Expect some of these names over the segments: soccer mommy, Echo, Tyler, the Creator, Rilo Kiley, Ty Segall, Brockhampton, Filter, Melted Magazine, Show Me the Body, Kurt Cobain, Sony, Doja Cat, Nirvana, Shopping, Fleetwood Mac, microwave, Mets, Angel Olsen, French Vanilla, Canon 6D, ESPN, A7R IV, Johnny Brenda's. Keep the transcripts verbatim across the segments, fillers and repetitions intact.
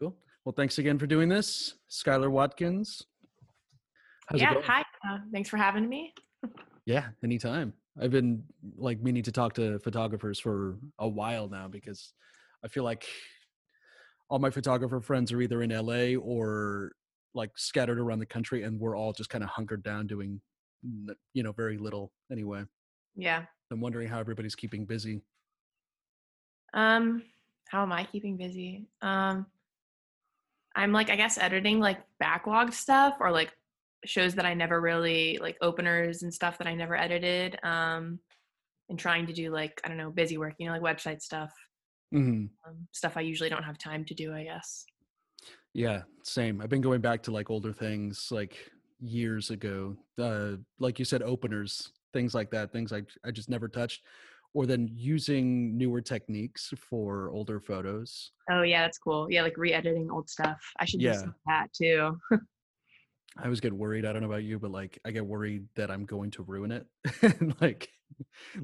Cool. Well, thanks again for doing this. Skylar Watkins. How's yeah, it going? Hi. Uh, thanks for having me. Yeah, anytime. I've been like meaning to talk to photographers for a while now because I feel like all my photographer friends are either in L A or like scattered around the country, and we're all just kind of hunkered down doing, you know, very little anyway. Yeah. I'm wondering how everybody's keeping busy. Um, how am I keeping busy? Um, I'm like, I guess editing like backlog stuff or like shows that I never really like openers and stuff that I never edited. Um, and trying to do like, I don't know, busy work, you know, like website stuff. Mm-hmm. Um, stuff I usually don't have time to do, I guess. Yeah, same. I've been going back to like older things like years ago, uh like you said, openers, things like that, things I, I just never touched, or then using newer techniques for older photos. Oh yeah, that's cool. Yeah, like re-editing old stuff. I should yeah. do some of that too. I always get worried, I don't know about you, but like I get worried that I'm going to ruin it and like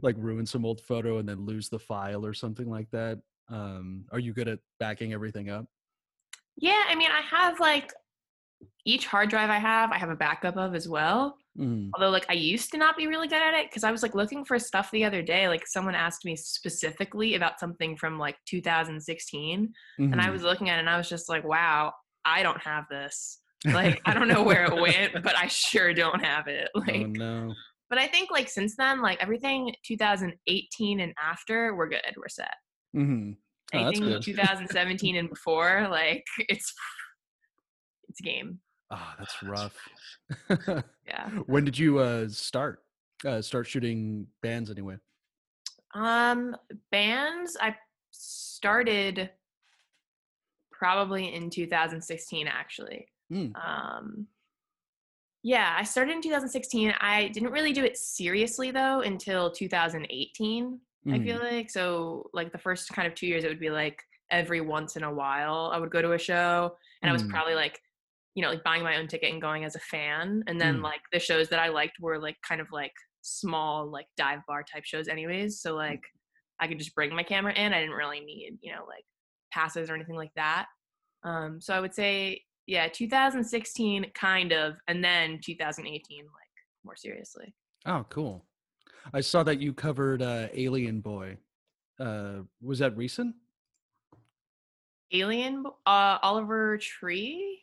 like ruin some old photo and then lose the file or something like that. Um, are you good at backing everything up? Yeah, I mean, I have like each hard drive I have, I have a backup of as well. Mm. Although like I used to not be really good at it because I was like looking for stuff the other day. Like someone asked me specifically about something from like two thousand sixteen mm-hmm. and I was looking at it and I was just like, wow, I don't have this. Like, I don't know where it went, but I sure don't have it. Like, oh, no. But I think like since then, like everything two thousand eighteen and after, we're good. We're set. Mm-hmm. Oh, anything two thousand seventeen and before, like it's it's game. Oh, that's rough. Yeah. When did you uh start uh start shooting bands anyway? Um bands I started probably in two thousand sixteen actually. Mm. Um yeah, I started in two thousand sixteen. I didn't really do it seriously though until two thousand eighteen. I feel like, so like the first kind of two years, it would be like every once in a while I would go to a show and mm. I was probably like, you know, like buying my own ticket and going as a fan. And then mm. like the shows that I liked were like kind of like small, like dive bar type shows anyways. So like I could just bring my camera in. I didn't really need, you know, like passes or anything like that. Um, so I would say, yeah, two thousand sixteen kind of, and then two thousand eighteen, like more seriously. Oh, cool. I saw that you covered uh, Alien Boy. Uh, was that recent? Alien, uh, Oliver Tree?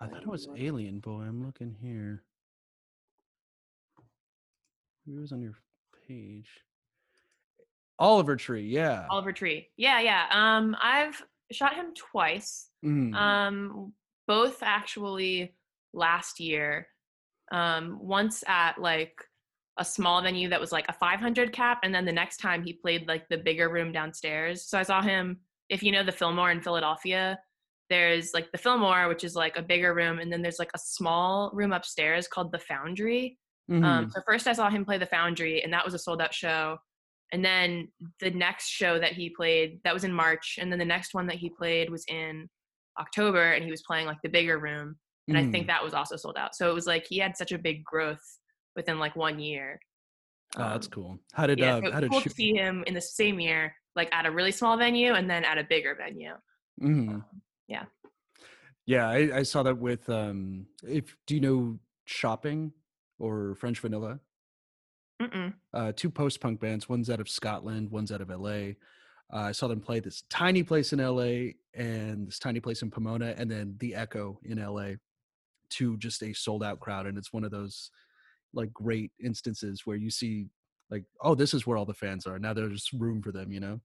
I thought it was Alien Boy. I'm looking here. Who was on your page? Oliver Tree, yeah. Oliver Tree, yeah, yeah. Um, I've shot him twice. Mm. Um, both actually last year. Um, once at like a small venue that was like a five hundred cap. And then the next time he played like the bigger room downstairs. So I saw him, if you know the Fillmore in Philadelphia, there's like the Fillmore, which is like a bigger room. And then there's like a small room upstairs called the Foundry. Mm-hmm. Um, so first I saw him play the Foundry and that was a sold out show. And then the next show that he played, that was in March. And then the next one that he played was in October and he was playing like the bigger room. And mm-hmm. I think that was also sold out. So it was like, he had such a big growth within like one year. Oh, that's cool. How did yeah, uh, so how did cool to see him in the same year, like at a really small venue and then at a bigger venue. Mm. Um, yeah, yeah, I, I saw that with um. If do you know Shopping or French Vanilla? Mm-mm. Uh, two post-punk bands. One's out of Scotland. One's out of L A. Uh, I saw them play this tiny place in L A and this tiny place in Pomona, and then the Echo in L A to just a sold-out crowd. And it's one of those like great instances where you see like, oh, this is where all the fans are now, there's room for them, you know.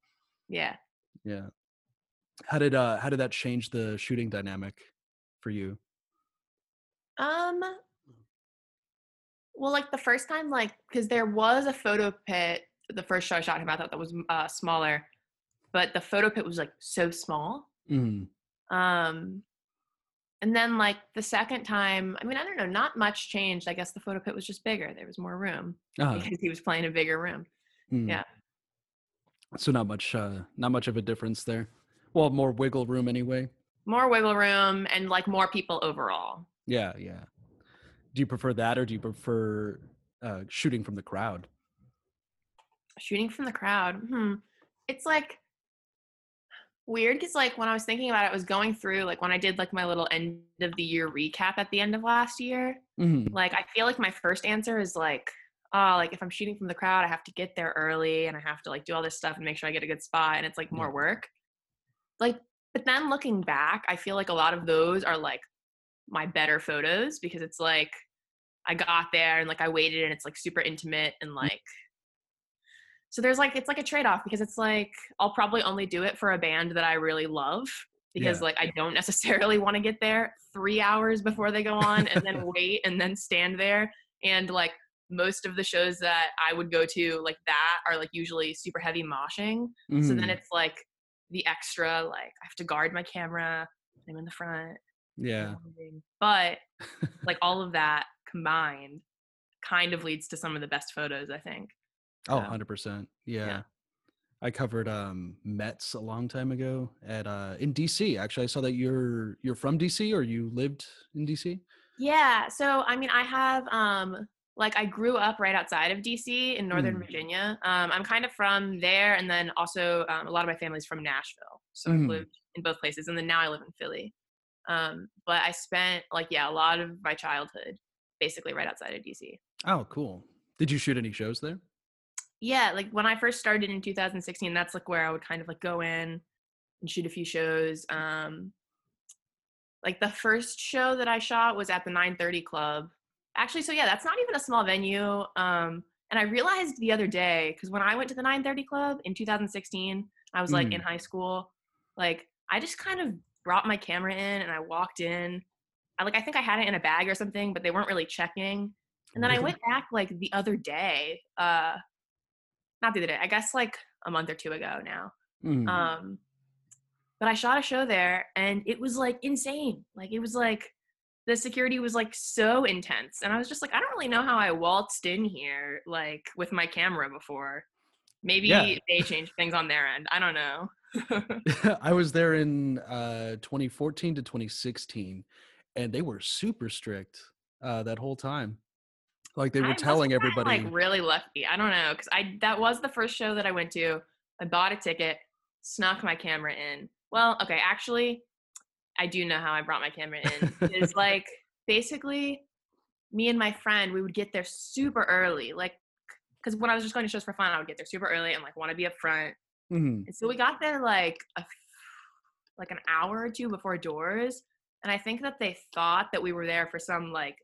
Yeah, yeah. How did uh how did that change the shooting dynamic for you? Um well, like the first time, like because there was a photo pit the first show I shot him, I thought that was uh smaller, but the photo pit was like so small. Mm. um And then like the second time, I mean, I don't know, not much changed. I guess the photo pit was just bigger. There was more room uh-huh. because he was playing a bigger room. Mm. Yeah. So not much, uh, not much of a difference there. Well, more wiggle room anyway. More wiggle room and like more people overall. Yeah. Yeah. Do you prefer that or do you prefer uh, shooting from the crowd? Shooting from the crowd. Hmm. It's like, weird because like when I was thinking about it, I was going through like when I did like my little end of the year recap at the end of last year, mm-hmm. like I feel like my first answer is like, oh, like if I'm shooting from the crowd, I have to get there early and I have to like do all this stuff and make sure I get a good spot, and it's like more work. Like, but then looking back, I feel like a lot of those are like my better photos because it's like I got there and like I waited and it's like super intimate and like, so there's like, it's like a trade-off because it's like, I'll probably only do it for a band that I really love because yeah. like, I don't necessarily want to get there three hours before they go on and then wait and then stand there. And like most of the shows that I would go to like that are like usually super heavy moshing. Mm. So then it's like the extra, like I have to guard my camera. I'm in the front. Yeah. But like all of that combined kind of leads to some of the best photos, I think. Oh, one hundred percent. Yeah. yeah. I covered um, Mets a long time ago at uh, in D C. Actually, I saw that you're you're from D C or you lived in D C? Yeah. So, I mean, I have um, like I grew up right outside of D C in Northern mm. Virginia. Um, I'm kind of from there. And then also um, a lot of my family's from Nashville. So mm. I've lived in both places. And then now I live in Philly. Um, but I spent like, yeah, a lot of my childhood basically right outside of D C. Oh, cool. Did you shoot any shows there? Yeah, like when I first started in two thousand sixteen, that's like where I would kind of like go in and shoot a few shows. Um, like the first show that I shot was at the nine thirty Club. Actually, so yeah, that's not even a small venue. Um, and I realized the other day, because when I went to the nine thirty Club in two thousand sixteen, I was like mm. in high school, like I just kind of brought my camera in and I walked in. I, like I think I had it in a bag or something, but they weren't really checking. And then I went back like the other day, uh, not the other day, I guess like a month or two ago now. Mm. Um, but I shot a show there and it was like insane. Like it was like the security was like so intense. And I was just like, I don't really know how I waltzed in here like with my camera before. Maybe yeah. they changed things on their end. I don't know. I was there in uh, twenty fourteen to twenty sixteen and they were super strict uh, that whole time. Like they were I telling everybody. I'm like really lucky. I don't know, because I that was the first show that I went to. I bought a ticket, snuck my camera in. Well, okay, actually, I do know how I brought my camera in. It's like basically me and my friend, we would get there super early, like because when I was just going to shows for fun, I would get there super early and like want to be up front. Mm-hmm. And so we got there like a, like an hour or two before doors, and I think that they thought that we were there for some like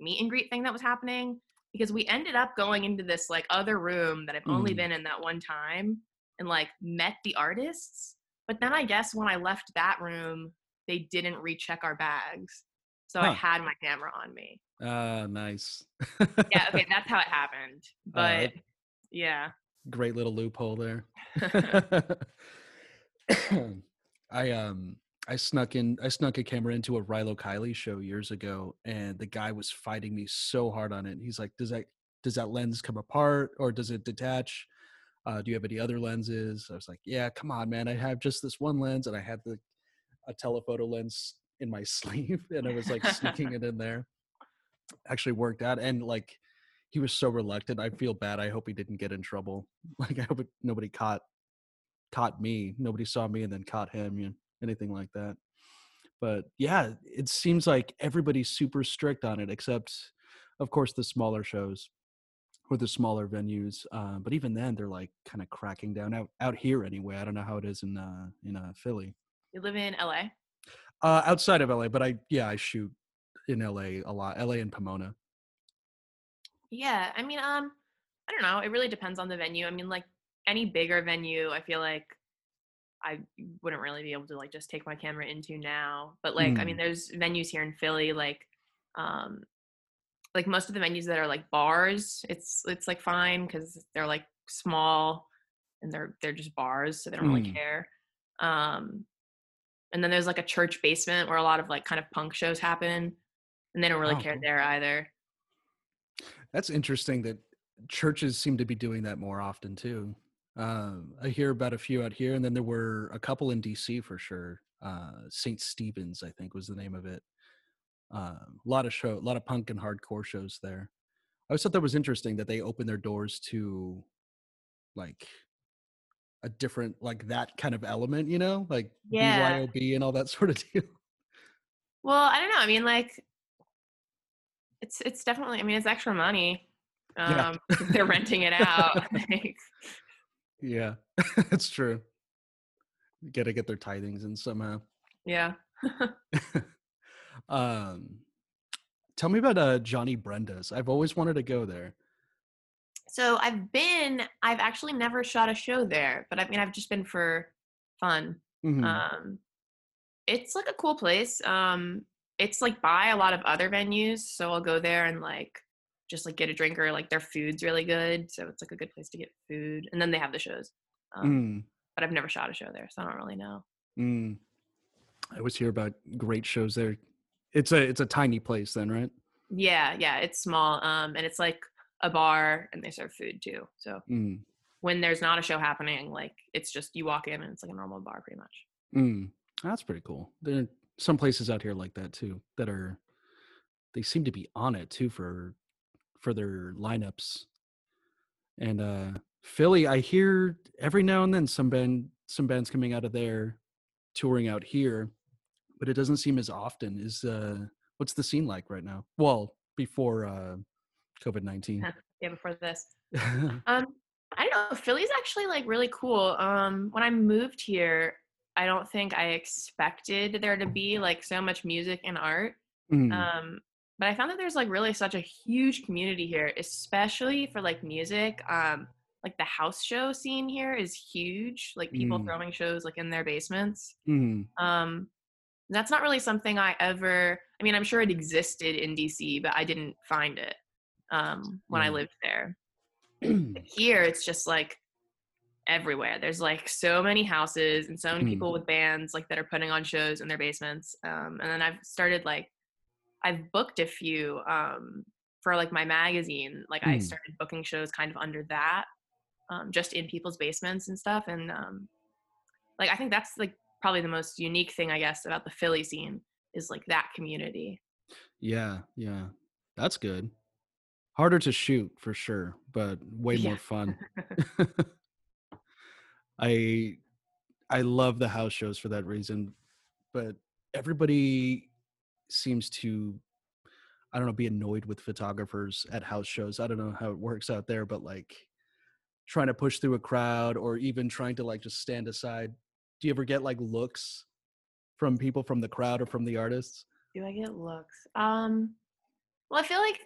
meet and greet thing that was happening, because we ended up going into this like other room that I've only mm. been in that one time and like met the artists. But then I guess when I left that room, they didn't recheck our bags. So huh. I had my camera on me. Uh, nice. Yeah. Okay. That's how it happened. But uh, yeah. Great little loophole there. I, um, I snuck in, I snuck a camera into a Rilo Kiley show years ago, and the guy was fighting me so hard on it. He's like, does that, does that lens come apart or does it detach? Uh, do you have any other lenses? I was like, yeah, come on, man. I have just this one lens, and I had the, a telephoto lens in my sleeve, and I was like sneaking it in there. Actually worked out. And like, he was so reluctant. I feel bad. I hope he didn't get in trouble. Like I hope it, nobody caught, caught me. Nobody saw me and then caught him, you know? Anything like that. But yeah, it seems like everybody's super strict on it, except of course the smaller shows or the smaller venues. Uh, but even then they're like kind of cracking down out, out here anyway. I don't know how it is in uh, in uh, Philly. You live in L A? Uh, outside of L A, but I, yeah, I shoot in L A a lot, L A and Pomona. Yeah. I mean, um, I don't know. It really depends on the venue. I mean, like any bigger venue, I feel like I wouldn't really be able to like just take my camera into now, but like, mm. I mean, there's venues here in Philly, like, um, like most of the venues that are like bars, it's, it's like fine. Cause they're like small and they're, they're just bars. So they don't mm. really care. Um, and then there's like a church basement where a lot of like kind of punk shows happen, and they don't really oh, care cool. there either. That's interesting that churches seem to be doing that more often too. Um, I hear about a few out here, and then there were a couple in D C for sure. Uh, Saint Stephen's, I think, was the name of it. Uh, a lot of show, a lot of punk and hardcore shows there. I always thought that was interesting that they opened their doors to like a different, like that kind of element, you know, like yeah. B Y O B and all that sort of deal. Well, I don't know. I mean, like it's, it's definitely, I mean, it's extra money. Um, yeah. They're renting it out. Like. Yeah, that's true. You got to get their tithings in somehow. Yeah. um, tell me about uh, Johnny Brenda's. I've always wanted to go there. So I've been, I've actually never shot a show there, but I mean, I've just been for fun. Mm-hmm. Um, it's like a cool place. Um, it's like by a lot of other venues. So I'll go there and like, just like get a drink, or like their food's really good. So it's like a good place to get food. And then they have the shows. Um, mm. But I've never shot a show there. So I don't really know. Mm. I always hear about great shows there. It's a, it's a tiny place then, right? Yeah. Yeah. It's small. Um, and it's like a bar and they serve food too. So mm. when there's not a show happening, like it's just, you walk in and it's like a normal bar pretty much. Mm. That's pretty cool. There are some places out here like that too, that are, they seem to be on it too for, for their lineups. And uh, Philly, I hear every now and then some band, some bands coming out of there, touring out here, but it doesn't seem as often. Is uh, what's the scene like right now? Well, before uh, covid nineteen. Yeah, before this. um, I don't know. Philly's actually like really cool. Um, when I moved here, I don't think I expected there to be like so much music and art. Mm. Um, but I found that there's like really such a huge community here, especially for like music. Um, like the house show scene here is huge. Like people mm. throwing shows like in their basements. Mm. Um, that's not really something I ever, I mean, I'm sure it existed in D C, but I didn't find it um, when mm. I lived there. Here, it's just like everywhere. There's like so many houses and so many mm. people with bands like that are putting on shows in their basements. Um, and then I've started like, I've booked a few um, for like my magazine. Like mm. I started booking shows kind of under that, um, just in people's basements and stuff. And um, like, I think that's like probably the most unique thing, I guess, about the Philly scene is like that community. Yeah. Yeah. That's good. Harder to shoot for sure, but way yeah. more fun. I, I love the house shows for that reason, but everybody seems to, I don't know, be annoyed with photographers at house shows. I don't know how it works out there, but like trying to push through a crowd or even trying to like just stand aside. Do you ever get like looks from people from the crowd or from the artists? Do I get looks? Um, well, I feel like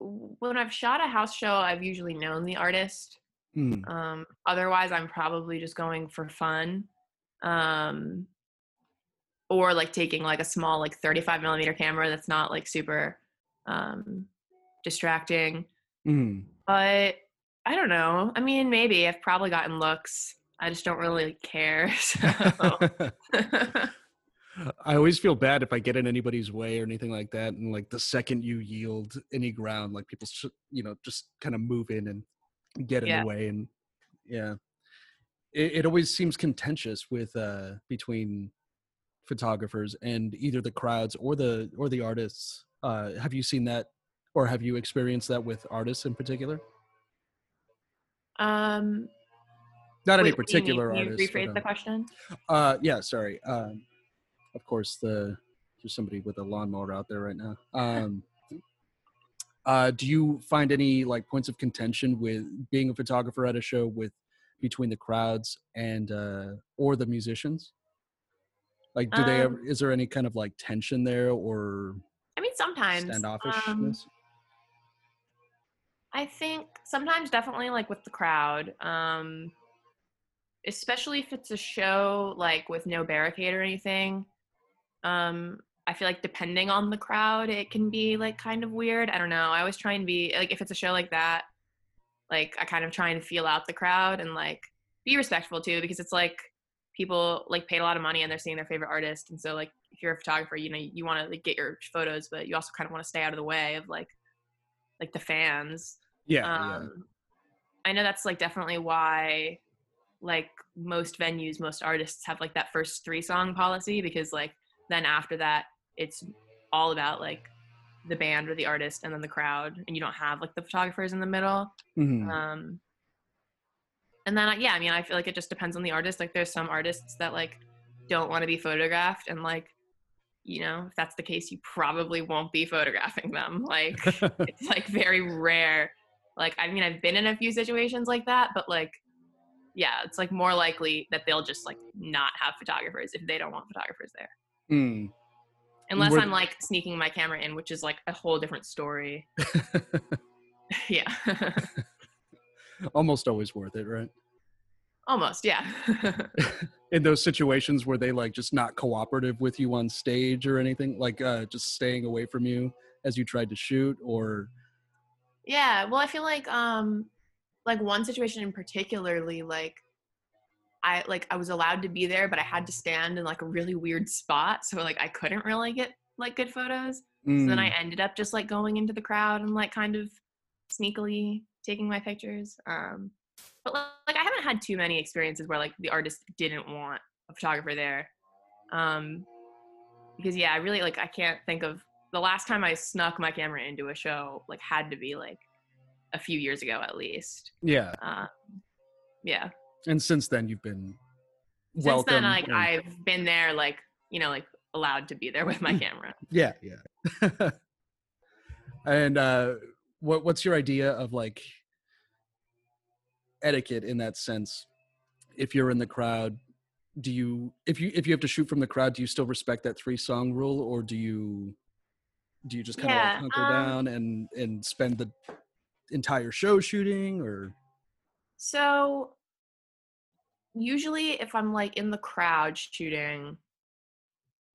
when I've shot a house show, I've usually known the artist. Mm. Um, otherwise I'm probably just going for fun. Um, or like taking like a small, like thirty-five millimeter camera that's not like super um, distracting. Mm. But I don't know. I mean, maybe I've probably gotten looks. I just don't really care. So. I always feel bad if I get in anybody's way or anything like that. And like the second you yield any ground, like people, sh- you know, just kind of move in and get in yeah. the way. And yeah, it, it always seems contentious with uh, between photographers and either the crowds or the or the artists. Uh, have you seen that, or have you experienced that with artists in particular? Um, not wait, any particular artists. Can you rephrase the question? Uh, yeah, sorry. Um, of course, the there's somebody with a lawnmower out there right now. Um, uh, do you find any like points of contention with being a photographer at a show with between the crowds and uh, or the musicians? Like, do they? Um, is there any kind of like tension there, or? I mean, sometimes standoffishness. Um, I think sometimes, definitely, like with the crowd, um, especially if it's a show like with no barricade or anything. Um, I feel like depending on the crowd, it can be like kind of weird. I don't know. I always try and be like, if it's a show like that, like I kind of try and feel out the crowd and like be respectful too, because it's like. People like paid a lot of money and they're seeing their favorite artist. And so like, if you're a photographer, you know, you want to like, get your photos, but you also kind of want to stay out of the way of like, like the fans. Yeah, um, yeah. I know that's like definitely why like most venues, most artists have like that first three song policy, because like then after that, it's all about like the band or the artist and then the crowd, and you don't have like the photographers in the middle. Mm-hmm. Um, And then, yeah, I mean, I feel like it just depends on the artist. Like, there's some artists that, like, don't want to be photographed, and, like, you know, if that's the case, you probably won't be photographing them. Like, it's, like, very rare. Like, I mean, I've been in a few situations like that, but, like, yeah, it's, like, more likely that they'll just, like, not have photographers if they don't want photographers there. Mm. Unless We're- I'm, like, sneaking my camera in, which is, like, a whole different story. Yeah. Almost always worth it, right? Almost, yeah. In those situations where they, like, just not cooperative with you on stage or anything, like uh, just staying away from you as you tried to shoot, or? Yeah, well, I feel like, um, like one situation in particularly, like I like I was allowed to be there, but I had to stand in like a really weird spot, so like I couldn't really get like good photos. Mm. So then I ended up just like going into the crowd and like kind of sneakily taking my pictures, um but like I haven't had too many experiences where like the artist didn't want a photographer there, um because yeah, I really like I can't think of the last time I snuck my camera into a show. Like, had to be like a few years ago at least. Yeah. Uh, yeah. And since then you've been welcome. Since then, like and- I've been there, like, you know, like allowed to be there with my camera. Yeah, yeah. And uh What what's your idea of like etiquette in that sense? If you're in the crowd, do you if you if you have to shoot from the crowd, do you still respect that three song rule, or do you do you just kind yeah, of like hunker um, down and and spend the entire show shooting? Or so usually if I'm like in the crowd shooting,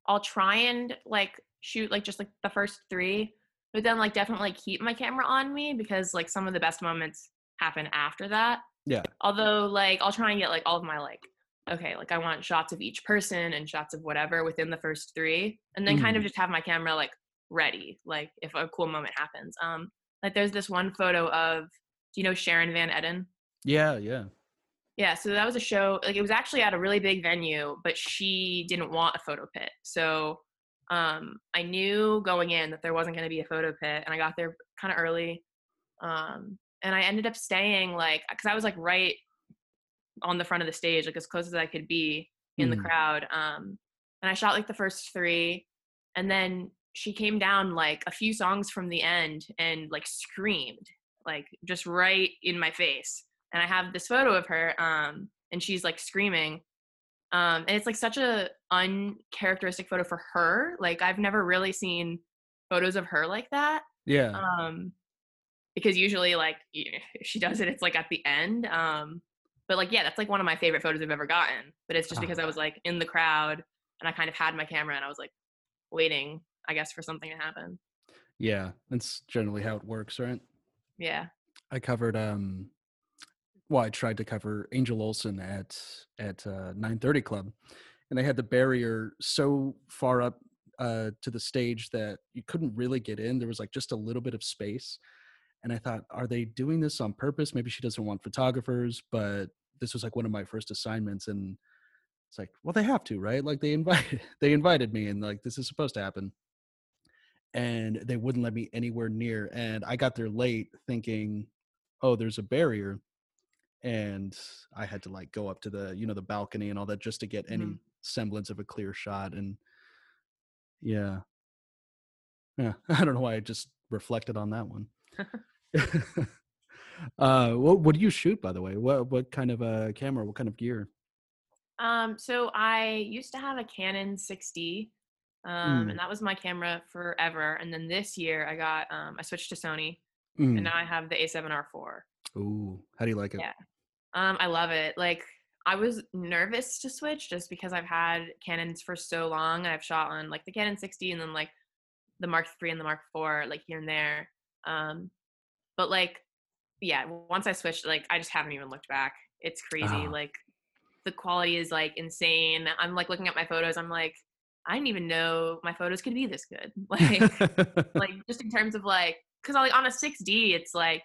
I'll try and like shoot like just like the first three. But then, like, definitely keep my camera on me because, like, some of the best moments happen after that. Yeah. Although, like, I'll try and get, like, all of my, like, okay, like, I want shots of each person and shots of whatever within the first three. And then mm. kind of just have my camera, like, ready, like, if a cool moment happens. Um, like, there's this one photo of, do you know Sharon Van Eden? Yeah, yeah. Yeah, so that was a show. Like, it was actually at a really big venue, but she didn't want a photo pit. So... Um, I knew going in that there wasn't going to be a photo pit, and I got there kind of early. Um, and I ended up staying like, cause I was like right on the front of the stage, like as close as I could be in mm. the crowd. Um, and I shot like the first three, and then she came down like a few songs from the end and like screamed, like just right in my face. And I have this photo of her, um, and she's like screaming. Um, and it's like such a uncharacteristic photo for her. Like I've never really seen photos of her like that. Yeah. Um, because usually like you know, if she does it, it's like at the end. Um, but like, yeah, that's like one of my favorite photos I've ever gotten, but it's just because I was like in the crowd and I kind of had my camera and I was like waiting, I guess, for something to happen. Yeah. That's generally how it works, right? Yeah. I covered, um, Well, I tried to cover Angel Olsen at at uh, nine thirty Club, and they had the barrier so far up uh, to the stage that you couldn't really get in. There was like just a little bit of space, and I thought, are they doing this on purpose? Maybe she doesn't want photographers, but this was like one of my first assignments, and it's like, well, they have to, right? Like they invited they invited me, and like this is supposed to happen, and they wouldn't let me anywhere near. And I got there late, thinking, oh, there's a barrier. And I had to like go up to the, you know, the balcony and all that just to get any mm-hmm. semblance of a clear shot. And yeah, yeah, I don't know why I just reflected on that one. uh, what, what do you shoot, by the way? What what kind of a camera? What kind of gear? Um, so I used to have a Canon six D, um, mm. and that was my camera forever. And then this year I got, um, I switched to Sony, mm. and now I have the A seven R four. Ooh, how do you like it? Yeah, um, I love it. Like, I was nervous to switch just because I've had Canons for so long. I've shot on like the Canon six D and then like the Mark three and the Mark four, like here and there. Um, but like, yeah, once I switched, like I just haven't even looked back. It's crazy. Oh. Like the quality is like insane. I'm like looking at my photos. I'm like, I didn't even know my photos could be this good. Like, like just in terms of like, cause like on a six D, it's like,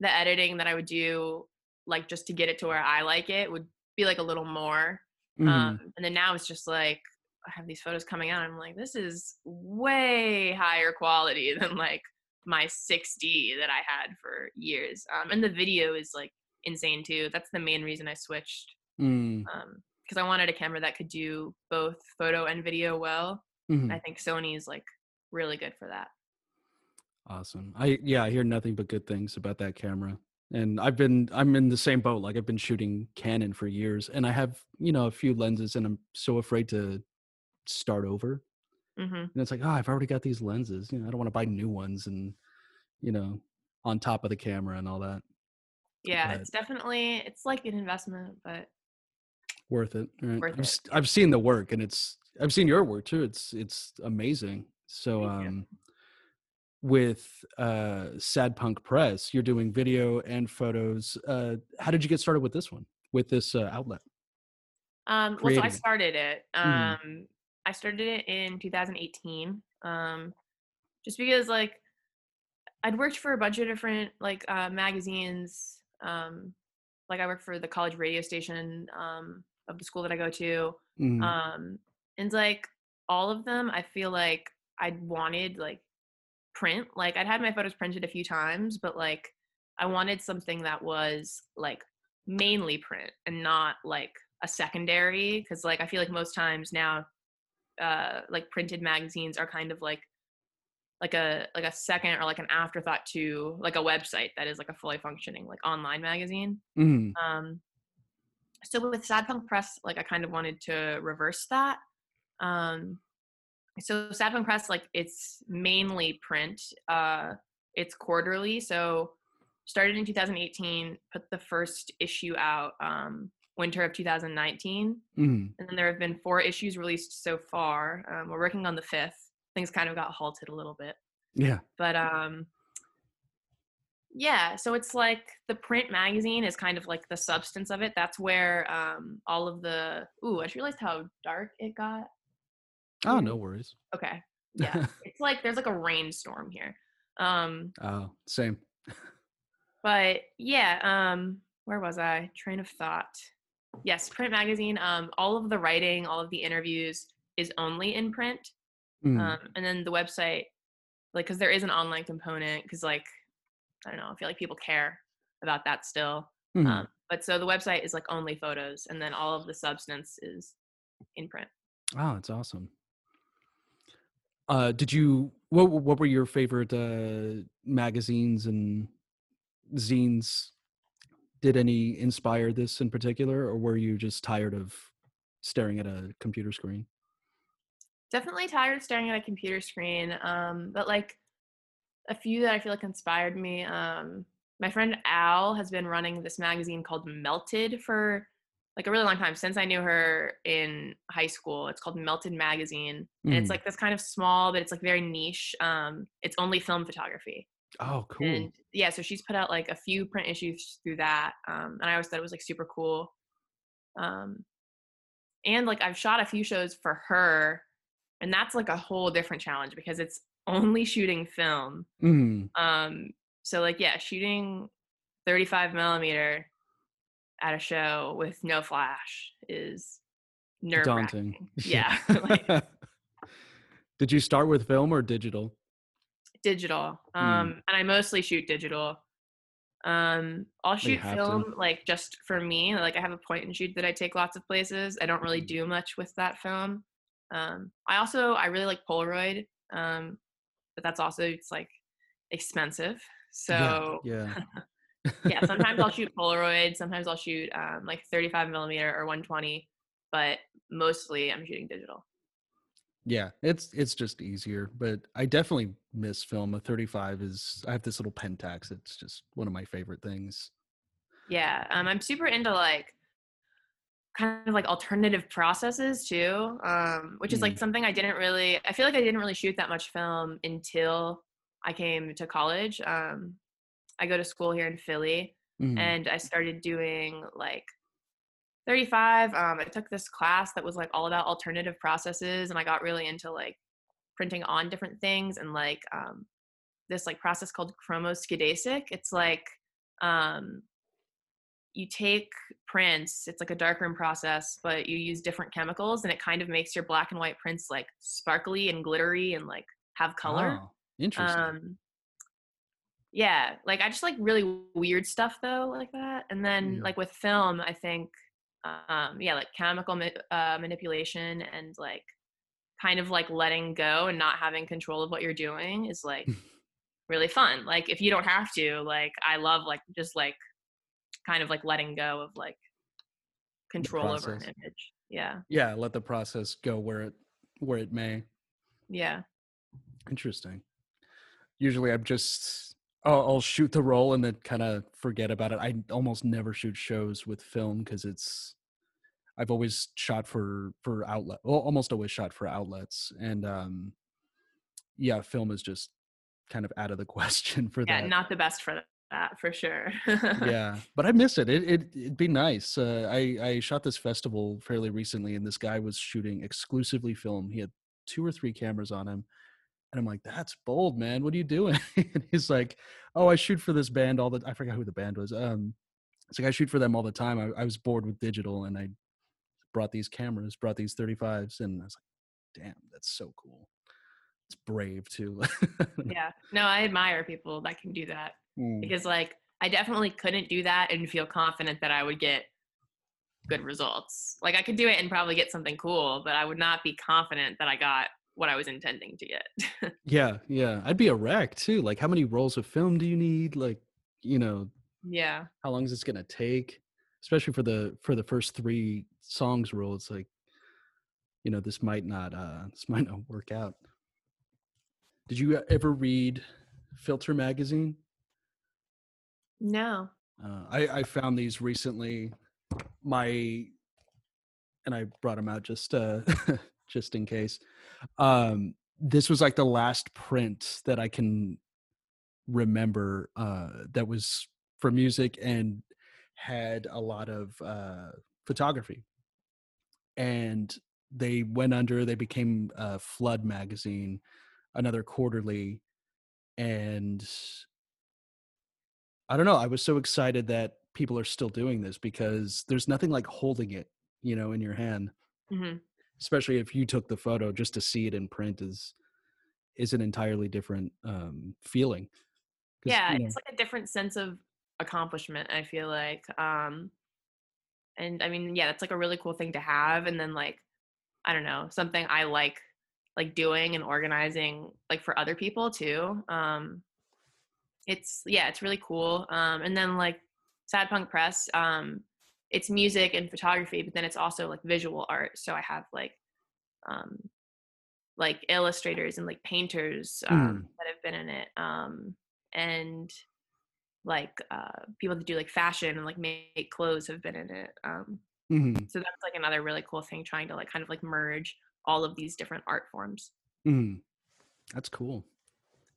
the editing that I would do, like just to get it to where I like it, would be like a little more. Mm. Um, and then now it's just like, I have these photos coming out. And I'm like, this is way higher quality than like my six D that I had for years. Um, and the video is like insane too. That's the main reason I switched. Mm. Um, because I wanted a camera that could do both photo and video well. Mm-hmm. I think Sony is like really good for that. Awesome. I, yeah, I hear nothing but good things about that camera. And I've been, I'm in the same boat. Like I've been shooting Canon for years and I have, you know, a few lenses and I'm so afraid to start over. Mm-hmm. And it's like, oh, I've already got these lenses. You know, I don't want to buy new ones and, you know, on top of the camera and all that. Yeah, but it's definitely, it's like an investment, but worth it. Right? Worth I've, it. I've seen the work and it's, I've seen your work too. It's, it's amazing. So, um, with uh Sad Punk Press, you're doing video and photos. Uh how did you get started with this one, with this uh, outlet? Um well, so I started it um mm. I started it in two thousand eighteen, um just because like I'd worked for a bunch of different like uh magazines. Um like I worked for the college radio station um of the school that I go to. mm. Um and like all of them, I feel like I'd wanted like print. Like I'd had my photos printed a few times, but like I wanted something that was like mainly print and not like a secondary, because like I feel like most times now uh like printed magazines are kind of like like a like a second or like an afterthought to like a website that is like a fully functioning like online magazine. Mm. Um so with Sad Punk Press, like I kind of wanted to reverse that. um So Sad Punk Press, like it's mainly print. Uh, it's quarterly. So started in two thousand eighteen, put the first issue out um, winter of two thousand nineteen. Mm. And then there have been four issues released so far. Um, we're working on the fifth. Things kind of got halted a little bit. Yeah. But um, yeah, so it's like the print magazine is kind of like the substance of it. That's where um, all of the, ooh, I just realized how dark it got. Oh, no worries. Okay. Yeah. It's like there's like a rainstorm here. Um oh, same. But yeah, um where was I? Train of thought. Yes, print magazine. Um all of the writing, all of the interviews is only in print. Mm. Um and then the website, like cuz there is an online component, cuz like I don't know, I feel like people care about that still. Mm. Um but so the website is like only photos and then all of the substance is in print. Oh, that's awesome. Uh, did you, what what were your favorite uh, magazines and zines? Did any inspire this in particular, or were you just tired of staring at a computer screen? Definitely tired of staring at a computer screen. Um, but like a few that I feel like inspired me. Um, my friend Al has been running this magazine called Melted for like a really long time, since I knew her in high school. It's called Melted Magazine. And mm. it's like this kind of small, but it's like very niche. Um, it's only film photography. Oh, cool. And yeah, so she's put out like a few print issues through that. Um, and I always thought it was like super cool. Um, and like I've shot a few shows for her, and that's like a whole different challenge because it's only shooting film. Mm. Um, so like, yeah, shooting thirty-five millimeter at a show with no flash is nerve-wracking. Daunting. Yeah. Like, did you start with film or digital? Digital. Um, mm. And I mostly shoot digital. Um, I'll shoot film, to. like just for me. Like I have a point and shoot that I take lots of places. I don't really do much with that film. Um, I also, I really like Polaroid, um, but that's also, it's like expensive. So yeah. yeah. Yeah, sometimes I'll shoot Polaroid, sometimes I'll shoot um, like thirty-five millimeter or one twenty, but mostly I'm shooting digital. Yeah, it's it's just easier, but I definitely miss film. A thirty-five is, I have this little Pentax, it's just one of my favorite things. Yeah, um, I'm super into like kind of like alternative processes too, um, which is mm. like something I didn't really, I feel like I didn't really shoot that much film until I came to college. Um, I go to school here in Philly, mm-hmm. and I started doing like thirty-five. Um, I took this class that was like all about alternative processes, and I got really into like printing on different things and like um, this like process called chromoskedasic. It's like um, you take prints, it's like a darkroom process, but you use different chemicals, and it kind of makes your black and white prints like sparkly and glittery and like have color. Wow. Interesting. Um, Yeah, like I just like really weird stuff though, like that. And then yeah. like with film, I think, um, yeah, like chemical ma- uh, manipulation and like kind of like letting go and not having control of what you're doing is like really fun. Like if you don't have to, like I love like just like kind of like letting go of like control over an image. Yeah. Yeah, let the process go where it where it may. Yeah. Interesting. Usually I'm just I'll, I'll shoot the role and then kind of forget about it. I almost never shoot shows with film because it's I've always shot for for outlet. Well, almost always shot for outlets, and um, yeah, film is just kind of out of the question for yeah, that. Yeah, not the best for that for sure. Yeah, but I miss it. It it it'd be nice. Uh, I I shot this festival fairly recently, and this guy was shooting exclusively film. He had two or three cameras on him. And I'm like, that's bold, man. What are you doing? And he's like, oh, I shoot for this band all the I forgot who the band was. Um, it's like, I shoot for them all the time. I, I was bored with digital and I brought these cameras, brought these thirty-fives. And I was like, damn, that's so cool. It's brave too. Yeah. No, I admire people that can do that mm. because like, I definitely couldn't do that and feel confident that I would get good results. Like I could do it and probably get something cool, but I would not be confident that I got what I was intending to get. yeah. Yeah. I'd be a wreck too. Like how many rolls of film do you need? Like, you know, yeah. How long is this going to take? Especially for the, for the first three songs roll. It's like, you know, this might not, uh, this might not work out. Did you ever read Filter magazine? No. Uh, I, I found these recently. My, and I brought them out just, uh, just in case. Um, this was like the last print that I can remember uh, that was for music and had a lot of uh, photography. And they went under, they became uh, Flood magazine, another quarterly. And I don't know, I was so excited that people are still doing this because there's nothing like holding it, you know, in your hand. Mm-hmm. Especially if you took the photo, just to see it in print is is an entirely different um, feeling. Yeah, you know. It's like a different sense of accomplishment, I feel like. Um, and I mean, yeah, that's like a really cool thing to have. And then like, I don't know, something I like like doing and organizing like for other people too. Um, it's, yeah, it's really cool. Um, and then like Sad Punk Press, um, it's music and photography, but then it's also like visual art. So I have like, um, like illustrators and like painters um, mm. that have been in it. Um, and like uh, people that do like fashion and like make clothes have been in it. Um, mm-hmm. So that's like another really cool thing, trying to like kind of like merge all of these different art forms. Mm. That's cool.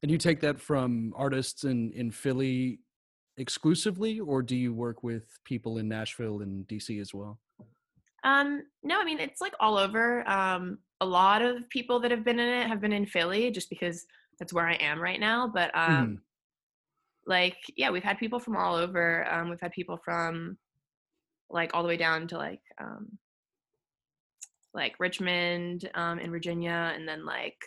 And you take that from artists in, in Philly exclusively, or do you work with people in Nashville and D C as well? Um, no, I mean, it's like all over. Um, a lot of people that have been in it have been in Philly just because that's where I am right now. But um, mm. like, yeah, we've had people from all over. Um, we've had people from like all the way down to like, um, like Richmond um, in Virginia. And then like,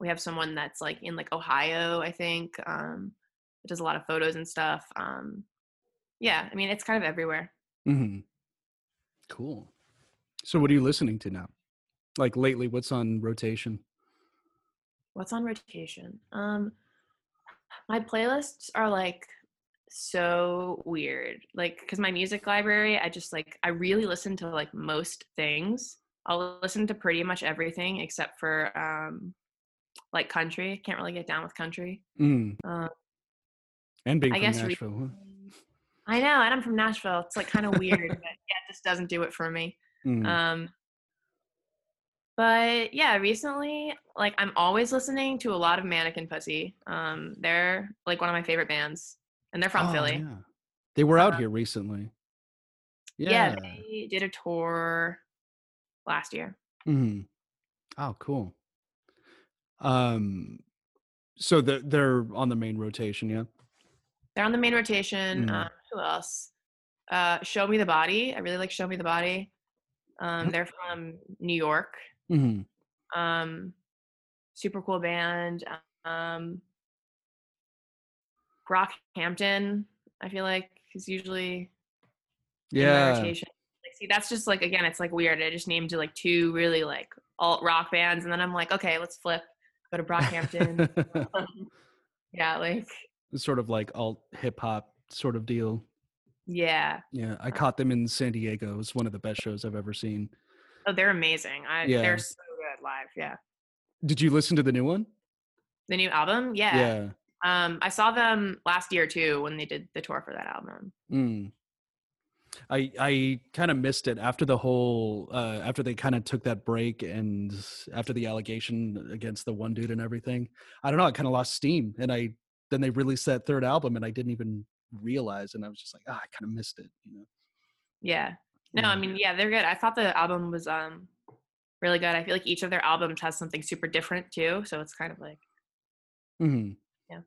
we have someone that's like in like Ohio, I think. Um, It does a lot of photos and stuff. Um, yeah, I mean, it's kind of everywhere. Mm-hmm. Cool. So what are you listening to now? Like lately, what's on rotation? What's on rotation? Um, my playlists are like so weird. Like, because my music library, I just like, I really listen to like most things. I'll listen to pretty much everything except for um, like country. I can't really get down with country. Mm. Um, And being I from guess Nashville. Recently, I know, and I'm from Nashville. It's like kind of weird, but yeah, it just doesn't do it for me. Mm. Um, but yeah, recently, like I'm always listening to a lot of Mannequin Pussy. Um, they're like one of my favorite bands, and they're from oh, Philly. Yeah. They were out um, here recently. Yeah. yeah, they did a tour last year. Mm. Oh, cool. Um, so the, they're on the main rotation, yeah? They're on the main rotation. Mm. Um, who else? Uh, Show Me the Body. I really like Show Me the Body. Um, they're from New York. Mm-hmm. Um, super cool band. Um, Brockhampton, I feel like, is usually yeah in my rotation. Like, see, that's just like, again, it's like weird. I just named like two really like alt rock bands, and then I'm like, okay, let's flip, go to Brockhampton. Yeah, like sort of like alt hip hop sort of deal. Yeah. Yeah, I caught them in San Diego. It was one of the best shows I've ever seen. Oh, they're amazing. I yeah. They're so good live. Yeah. Did you listen to the new one? The new album? Yeah. Yeah. Um, I saw them last year too when they did the tour for that album. Mm. I I kind of missed it after the whole uh, after they kind of took that break and after the allegation against the one dude and everything. I don't know. I kind of lost steam, and I then they released that third album, and I didn't even realize, and I was just like, ah, I kind of missed it, you know. Yeah. No, I mean, yeah, they're good. I thought the album was um really good. I feel like each of their albums has something super different too, so it's kind of like. Mm-hmm. Yeah.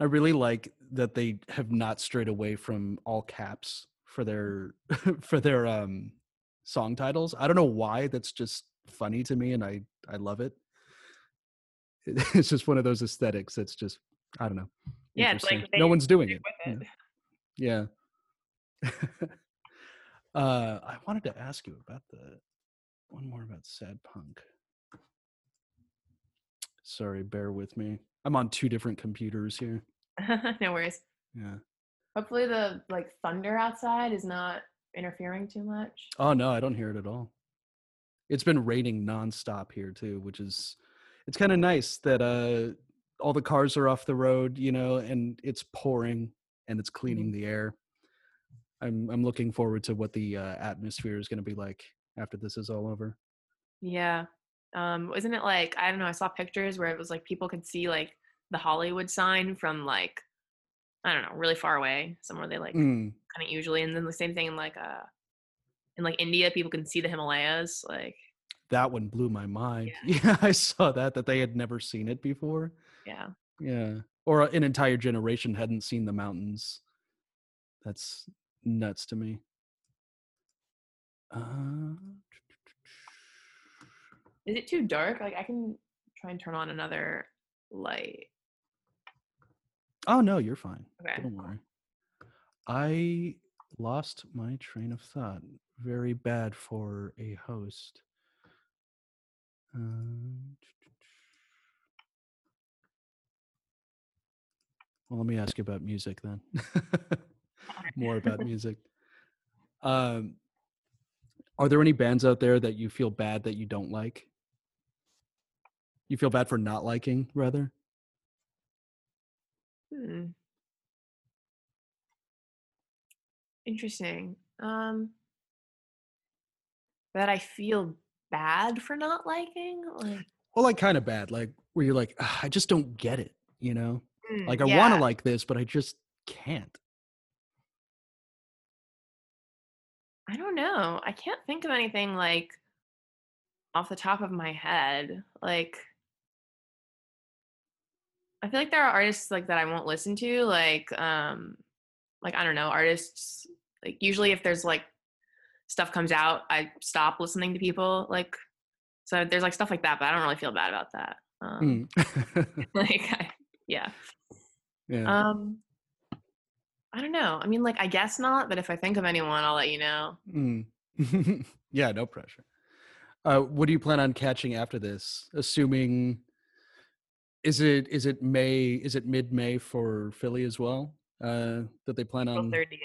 I really like that they have not strayed away from all caps for their for their um song titles. I don't know why. That's just funny to me, and I I love it. It's just one of those aesthetics that's just, I don't know. Yeah, it's like no one's doing it. it. Yeah. yeah. uh, I wanted to ask you about the one more about Sad Punk. Sorry, bear with me. I'm on two different computers here. No worries. Yeah. Hopefully the like thunder outside is not interfering too much. Oh no, I don't hear it at all. It's been raining nonstop here too, which is it's kind of nice that uh. all the cars are off the road, you know, and it's pouring and it's cleaning the air. I'm I'm looking forward to what the uh, atmosphere is going to be like after this is all over. Yeah. Um, isn't it like, I don't know, I saw pictures where it was like people could see like the Hollywood sign from like, I don't know, really far away, somewhere they like mm. kind of usually. And then the same thing in like, uh, in like India, people can see the Himalayas. Like that one blew my mind. Yeah, yeah, I saw that, that they had never seen it before. Yeah. Yeah. Or an entire generation hadn't seen the mountains. That's nuts to me. Uh, Is it too dark? Like I can try and turn on another light. Oh, no, you're fine. Okay. Don't worry. I lost my train of thought. Very bad for a host. Um... Well, let me ask you about music then. More about music. Um, are there any bands out there that you feel bad that you don't like? You feel bad for not liking, rather? Hmm. Interesting. Um, that I feel bad for not liking? Like... Well, like kind of bad. Like where you're like, I just don't get it, you know? Like I yeah. want to like this, but I just can't. I don't know. I can't think of anything like off the top of my head. Like I feel like there are artists like that I won't listen to. Like, um, like I don't know, artists. Like usually, if there's like stuff comes out, I stop listening to people. Like so, there's like stuff like that, but I don't really feel bad about that. Um, mm. like I, yeah. Yeah. Um, I don't know. I mean, like, I guess not, but if I think of anyone, I'll let you know. Mm. Yeah, no pressure. Uh, what do you plan on catching after this? Assuming, is it is it May, is it mid-May for Philly as well? Uh, that they plan on? April thirtieth.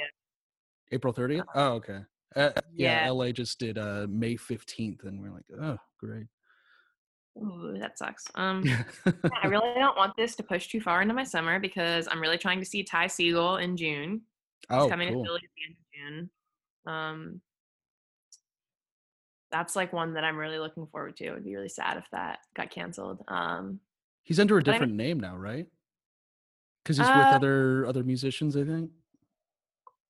April thirtieth? Oh, okay. Uh, yeah, yeah, L A just did uh, May fifteenth, and we're like, oh, great. Ooh, that sucks. Um, yeah, I really don't want this to push too far into my summer because I'm really trying to see Ty Segall in June. Oh, He's coming cool. to Philly at the end of June. Um, that's like one that I'm really looking forward to. It would be really sad if that got canceled. Um, he's under a different I mean, name now, right? Because he's uh, with other other musicians, I think.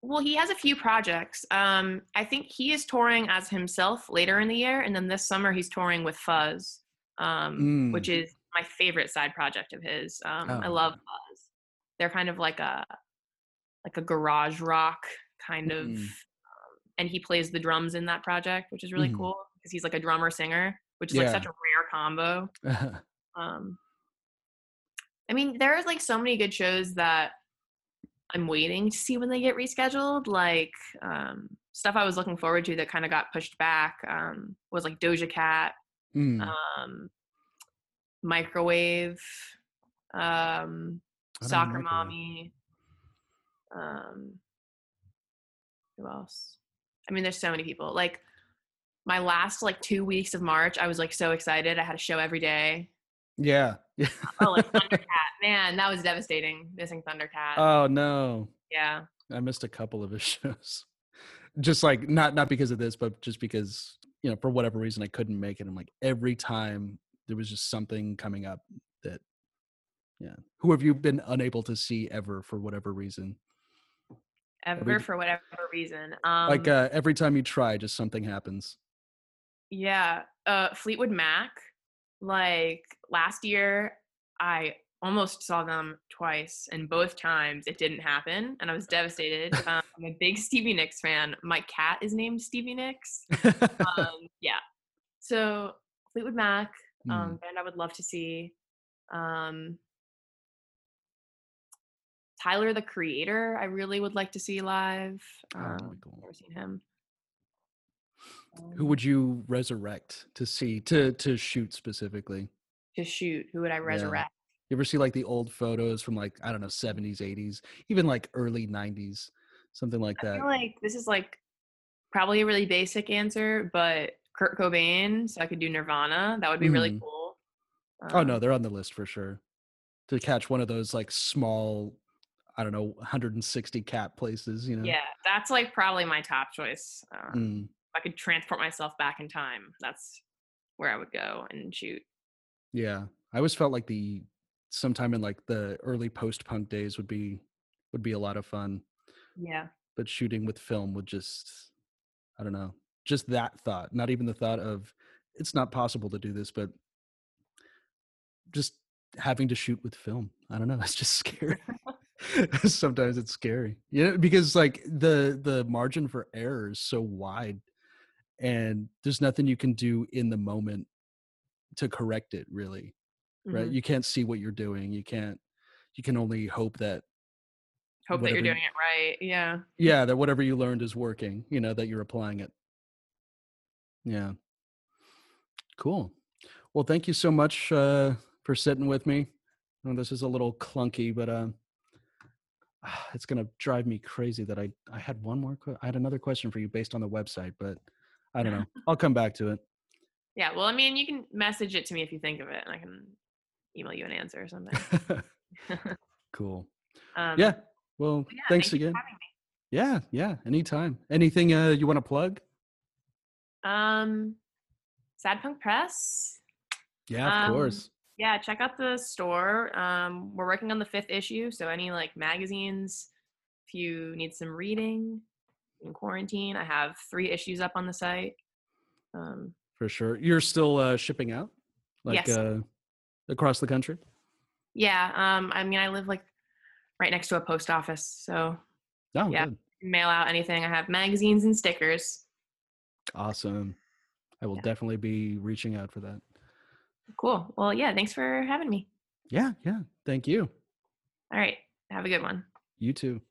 Well, he has a few projects. Um, I think he is touring as himself later in the year, and then this summer he's touring with Fuzz. Um, mm. which is my favorite side project of his. Um, oh. I love Fuzz. They're kind of like a like a garage rock kind mm. of, um, and he plays the drums in that project, which is really mm. cool because he's like a drummer singer, which is yeah. like such a rare combo. um, I mean, there's like so many good shows that I'm waiting to see when they get rescheduled. Like um, stuff I was looking forward to that kind of got pushed back um, was like Doja Cat, mm. um, Microwave, um, Soccer Mommy. Um, who else? I mean, there's so many people. Like my last like two weeks of March, I was like so excited. I had a show every day. Yeah. Oh, like Thundercat. Man, that was devastating, missing Thundercat. Oh, no. Yeah. I missed a couple of his shows. Just like, not not because of this, but just because, you know, for whatever reason, I couldn't make it. I'm like, every time there was just something coming up that, yeah. Who have you been unable to see ever for whatever reason? Ever every, for whatever reason. Um, like, uh, every time you try, just something happens. Yeah. Uh, Fleetwood Mac. Like, last year, I almost saw them twice, and both times it didn't happen, and I was devastated. Um, I'm a big Stevie Nicks fan. My cat is named Stevie Nicks. um, yeah. So, Fleetwood Mac, um, mm. band I would love to see. Um, Tyler, the Creator, I really would like to see live. Um, oh, my God. I've never seen him. Who would you resurrect to see, to to shoot specifically? To shoot, who would I resurrect? Yeah. You ever see like the old photos from like, I don't know, seventies, eighties, even like early nineties, something like that? I feel like this is like probably a really basic answer, but Kurt Cobain, so I could do Nirvana. That would be mm. really cool. Um, oh, no, they're on the list for sure. To catch one of those like small, I don't know, one hundred sixty cap places, you know? Yeah, that's like probably my top choice. Um, mm. I could transport myself back in time. That's where I would go and shoot. Yeah. I always felt like the sometime in like the early post-punk days would be would be a lot of fun. Yeah. But shooting with film would just, I don't know, just that thought. Not even the thought of it's not possible to do this, but just having to shoot with film. I don't know. It's just scary. Sometimes it's scary. Yeah, you know, because like the the margin for error is so wide. And there's nothing you can do in the moment to correct it, really, right? Mm-hmm. You can't see what you're doing. You can't, you can only hope that. Hope whatever, that you're doing it right, yeah. Yeah, that whatever you learned is working, you know, that you're applying it. Yeah. Cool. Well, thank you so much uh, for sitting with me. I know this is a little clunky, but uh, it's going to drive me crazy that I, I had one more, que- I had another question for you based on the website, but I don't know. I'll come back to it. Yeah. Well, I mean, you can message it to me if you think of it and I can email you an answer or something. Cool. Um, yeah. Well, yeah, thanks thank again. Yeah. Yeah. Anytime. Anything uh, you want to plug? Um, Sad Punk Press. Yeah, of um, course. Yeah. Check out the store. Um, we're working on the fifth issue. So any like magazines, if you need some reading in quarantine, I have three issues up on the site. Um, for sure. You're still uh, shipping out? Like, yes. Uh, across the country? Yeah. Um, I mean, I live like right next to a post office. So oh, yeah, good. Mail out anything. I have magazines and stickers. Awesome. I will yeah. definitely be reaching out for that. Cool. Well, yeah. Thanks for having me. Yeah. Yeah. Thank you. All right. Have a good one. You too.